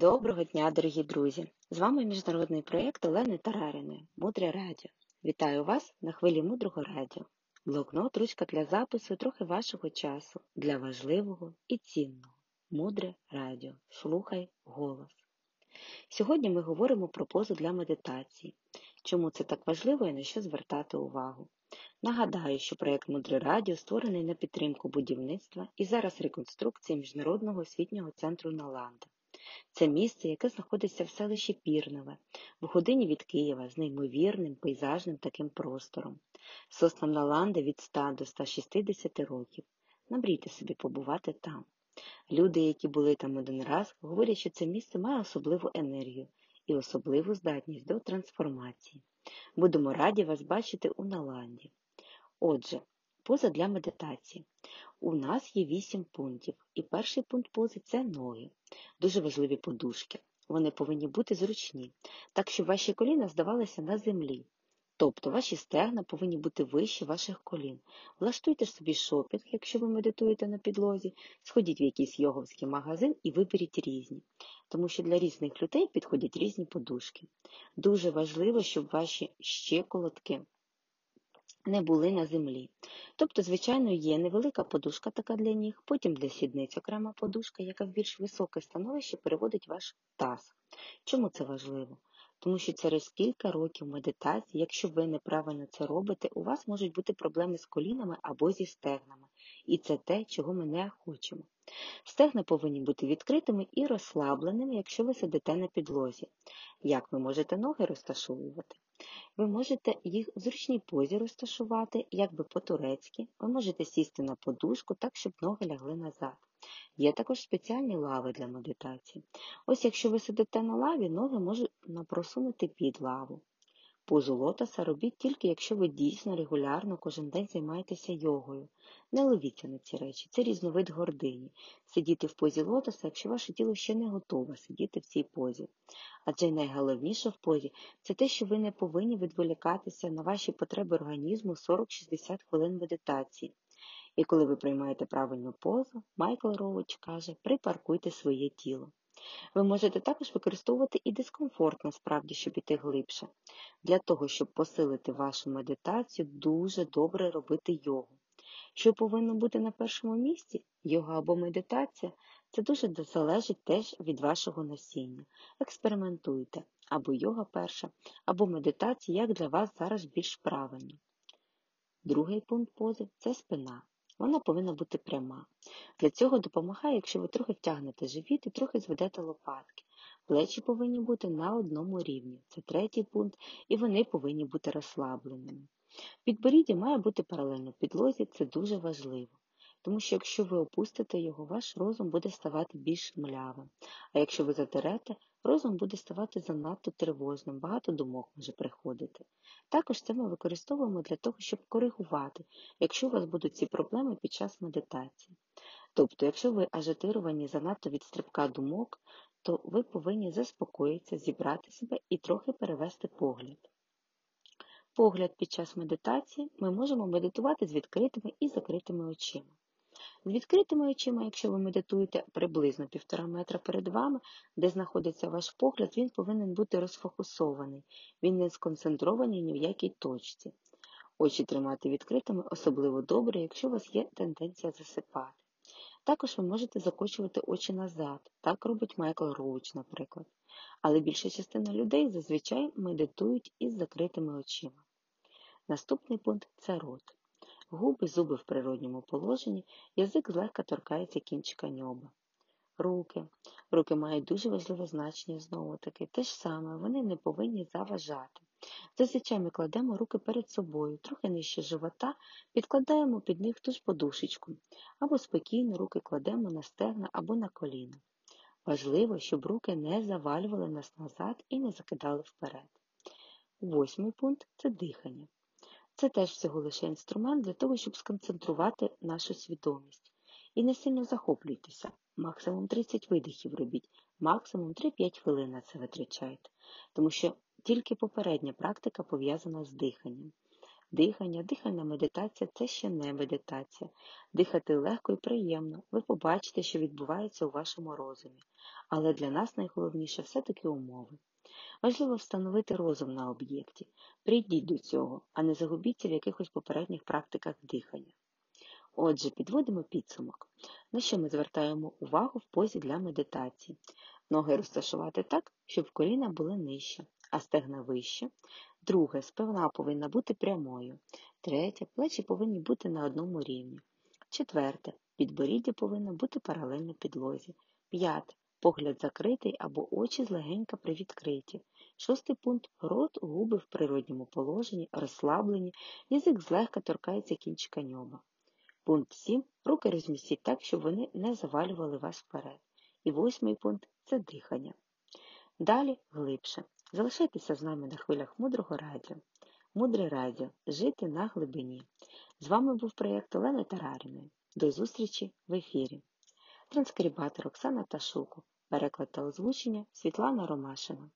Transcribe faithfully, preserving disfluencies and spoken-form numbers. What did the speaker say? Доброго дня, дорогі друзі! З вами міжнародний проєкт Олени Тараріної «Мудре радіо». Вітаю вас на хвилі Мудрого радіо. Блокнот, ручка для запису і трохи вашого часу для важливого і цінного. Мудре радіо. Слухай голос. Сьогодні ми говоримо про позу для медитації. Чому це так важливо і на що звертати увагу? Нагадаю, що проєкт «Мудре радіо» створений на підтримку будівництва і зараз реконструкції Міжнародного освітнього центру «Наланда». Це місце, яке знаходиться в селищі Пірнове, в годині від Києва, з неймовірним пейзажним таким простором. Соснам Наланди від ста до ста шістдесяти років. Намрійте собі побувати там. Люди, які були там один раз, говорять, що це місце має особливу енергію і особливу здатність до трансформації. Будемо раді вас бачити у Наланді. Отже, поза для медитації. У нас є вісім пунктів, і перший пункт пози – це ноги. Дуже важливі подушки. Вони повинні бути зручні, так щоб ваші коліна здавалися на землі. Тобто ваші стегна повинні бути вище ваших колін. Влаштуйте ж собі шопінг, якщо ви медитуєте на підлозі, сходіть в якийсь йоговський магазин і виберіть різні, тому що для різних людей підходять різні подушки. Дуже важливо, щоб ваші щиколотки не були на землі. Тобто, звичайно, є невелика подушка така для ніг, потім для сідниць окрема подушка, яка в більш високе становище переводить ваш таз. Чому це важливо? Тому що через кілька років медитації, якщо ви неправильно це робите, у вас можуть бути проблеми з колінами або зі стегнами. І це те, чого ми не хочемо. Стегна повинні бути відкритими і розслабленими, якщо ви сидите на підлозі. Як ви можете ноги розташовувати? Ви можете їх в зручній позі розташувати, якби по-турецьки. Ви можете сісти на подушку так, щоб ноги лягли назад. Є також спеціальні лави для медитації. Ось якщо ви сидите на лаві, ноги можна просунути під лаву. Позу лотоса робіть тільки, якщо ви дійсно регулярно кожен день займаєтеся йогою. Не ловіться на ці речі, це різновид гордині. Сидіти в позі лотоса, якщо ваше тіло ще не готове сидіти в цій позі. Адже найголовніше в позі – це те, що ви не повинні відволікатися на ваші потреби організму сорок-шістдесят хвилин медитації. І коли ви приймаєте правильну позу, Майкл Роуч каже, припаркуйте своє тіло. Ви можете також використовувати і дискомфорт, насправді, щоб іти глибше. Для того, щоб посилити вашу медитацію, дуже добре робити йогу. Що повинно бути на першому місці? Йога або медитація? Це дуже залежить теж від вашого насіння. Експериментуйте. Або йога перша, або медитація, як для вас зараз більш правильно. Другий пункт пози – це спина. Вона повинна бути пряма. Для цього допомагає, якщо ви трохи втягнете живіт і трохи зведете лопатки. Плечі повинні бути на одному рівні. Це третій пункт, і вони повинні бути розслабленими. Підборіддя має бути паралельно підлозі, це дуже важливо. Тому що якщо ви опустите його, ваш розум буде ставати більш млявим. А якщо ви задерете, розум буде ставати занадто тривожним, багато думок може приходити. Також це ми використовуємо для того, щоб коригувати, якщо у вас будуть ці проблеми під час медитації. Тобто, якщо ви ажитировані занадто від стрибка думок, то ви повинні заспокоїтися, зібрати себе і трохи перевести погляд. Погляд під час медитації ми можемо медитувати з відкритими і закритими очима. З відкритими очима, якщо ви медитуєте приблизно півтора метра перед вами, де знаходиться ваш погляд, він повинен бути розфокусований, він не сконцентрований ні в якій точці. Очі тримати відкритими особливо добре, якщо у вас є тенденція засипати. Також ви можете закочувати очі назад, так робить Майкл Роуч, наприклад. Але більша частина людей зазвичай медитують із закритими очима. Наступний пункт – це рот. Губи, зуби в природньому положенні, язик злегка торкається кінчика ньоба. Руки. Руки мають дуже важливе значення, знову-таки. Те ж саме, вони не повинні заважати. Зазвичай ми кладемо руки перед собою, трохи нижче живота, підкладаємо під них ту ж подушечку. Або спокійно руки кладемо на стегна або на коліна. Важливо, щоб руки не завалювали нас назад і не закидали вперед. Восьмий пункт – це дихання. Це теж всього лише інструмент для того, щоб сконцентрувати нашу свідомість. І не сильно захоплюйтеся. Максимум тридцять видихів робіть, максимум три-п'ять хвилин на це витрачайте. Тому що тільки попередня практика пов'язана з диханням. Дихання, дихальна медитація – це ще не медитація. Дихати легко і приємно. Ви побачите, що відбувається у вашому розумі. Але для нас найголовніше все-таки умови. Важливо встановити розум на об'єкті. Прийдіть до цього, а не загубіться в якихось попередніх практиках дихання. Отже, підводимо підсумок. На що ми звертаємо увагу в позі для медитації? Ноги розташувати так, щоб коліна були нижче, а стегна вище. Друге, спина повинна бути прямою. Третє, плечі повинні бути на одному рівні. Четверте, підборіддя повинно бути паралельно підлозі. П'яте, погляд закритий або очі злегенька привідкриті. Шостий пункт – рот, губи в природньому положенні, розслаблені, язик злегка торкається кінчика ньоба. Пункт сім – руки розмістіть так, щоб вони не завалювали вас вперед. І восьмий пункт – це дихання. Далі глибше. Залишайтеся з нами на хвилях Мудрого радіо. Мудре радіо. Жити на глибині. З вами був проєкт Олени Тараріної. До зустрічі в ефірі. Транскрибатор Оксана Ташук. Переклад та озвучення Світлана Ромашина.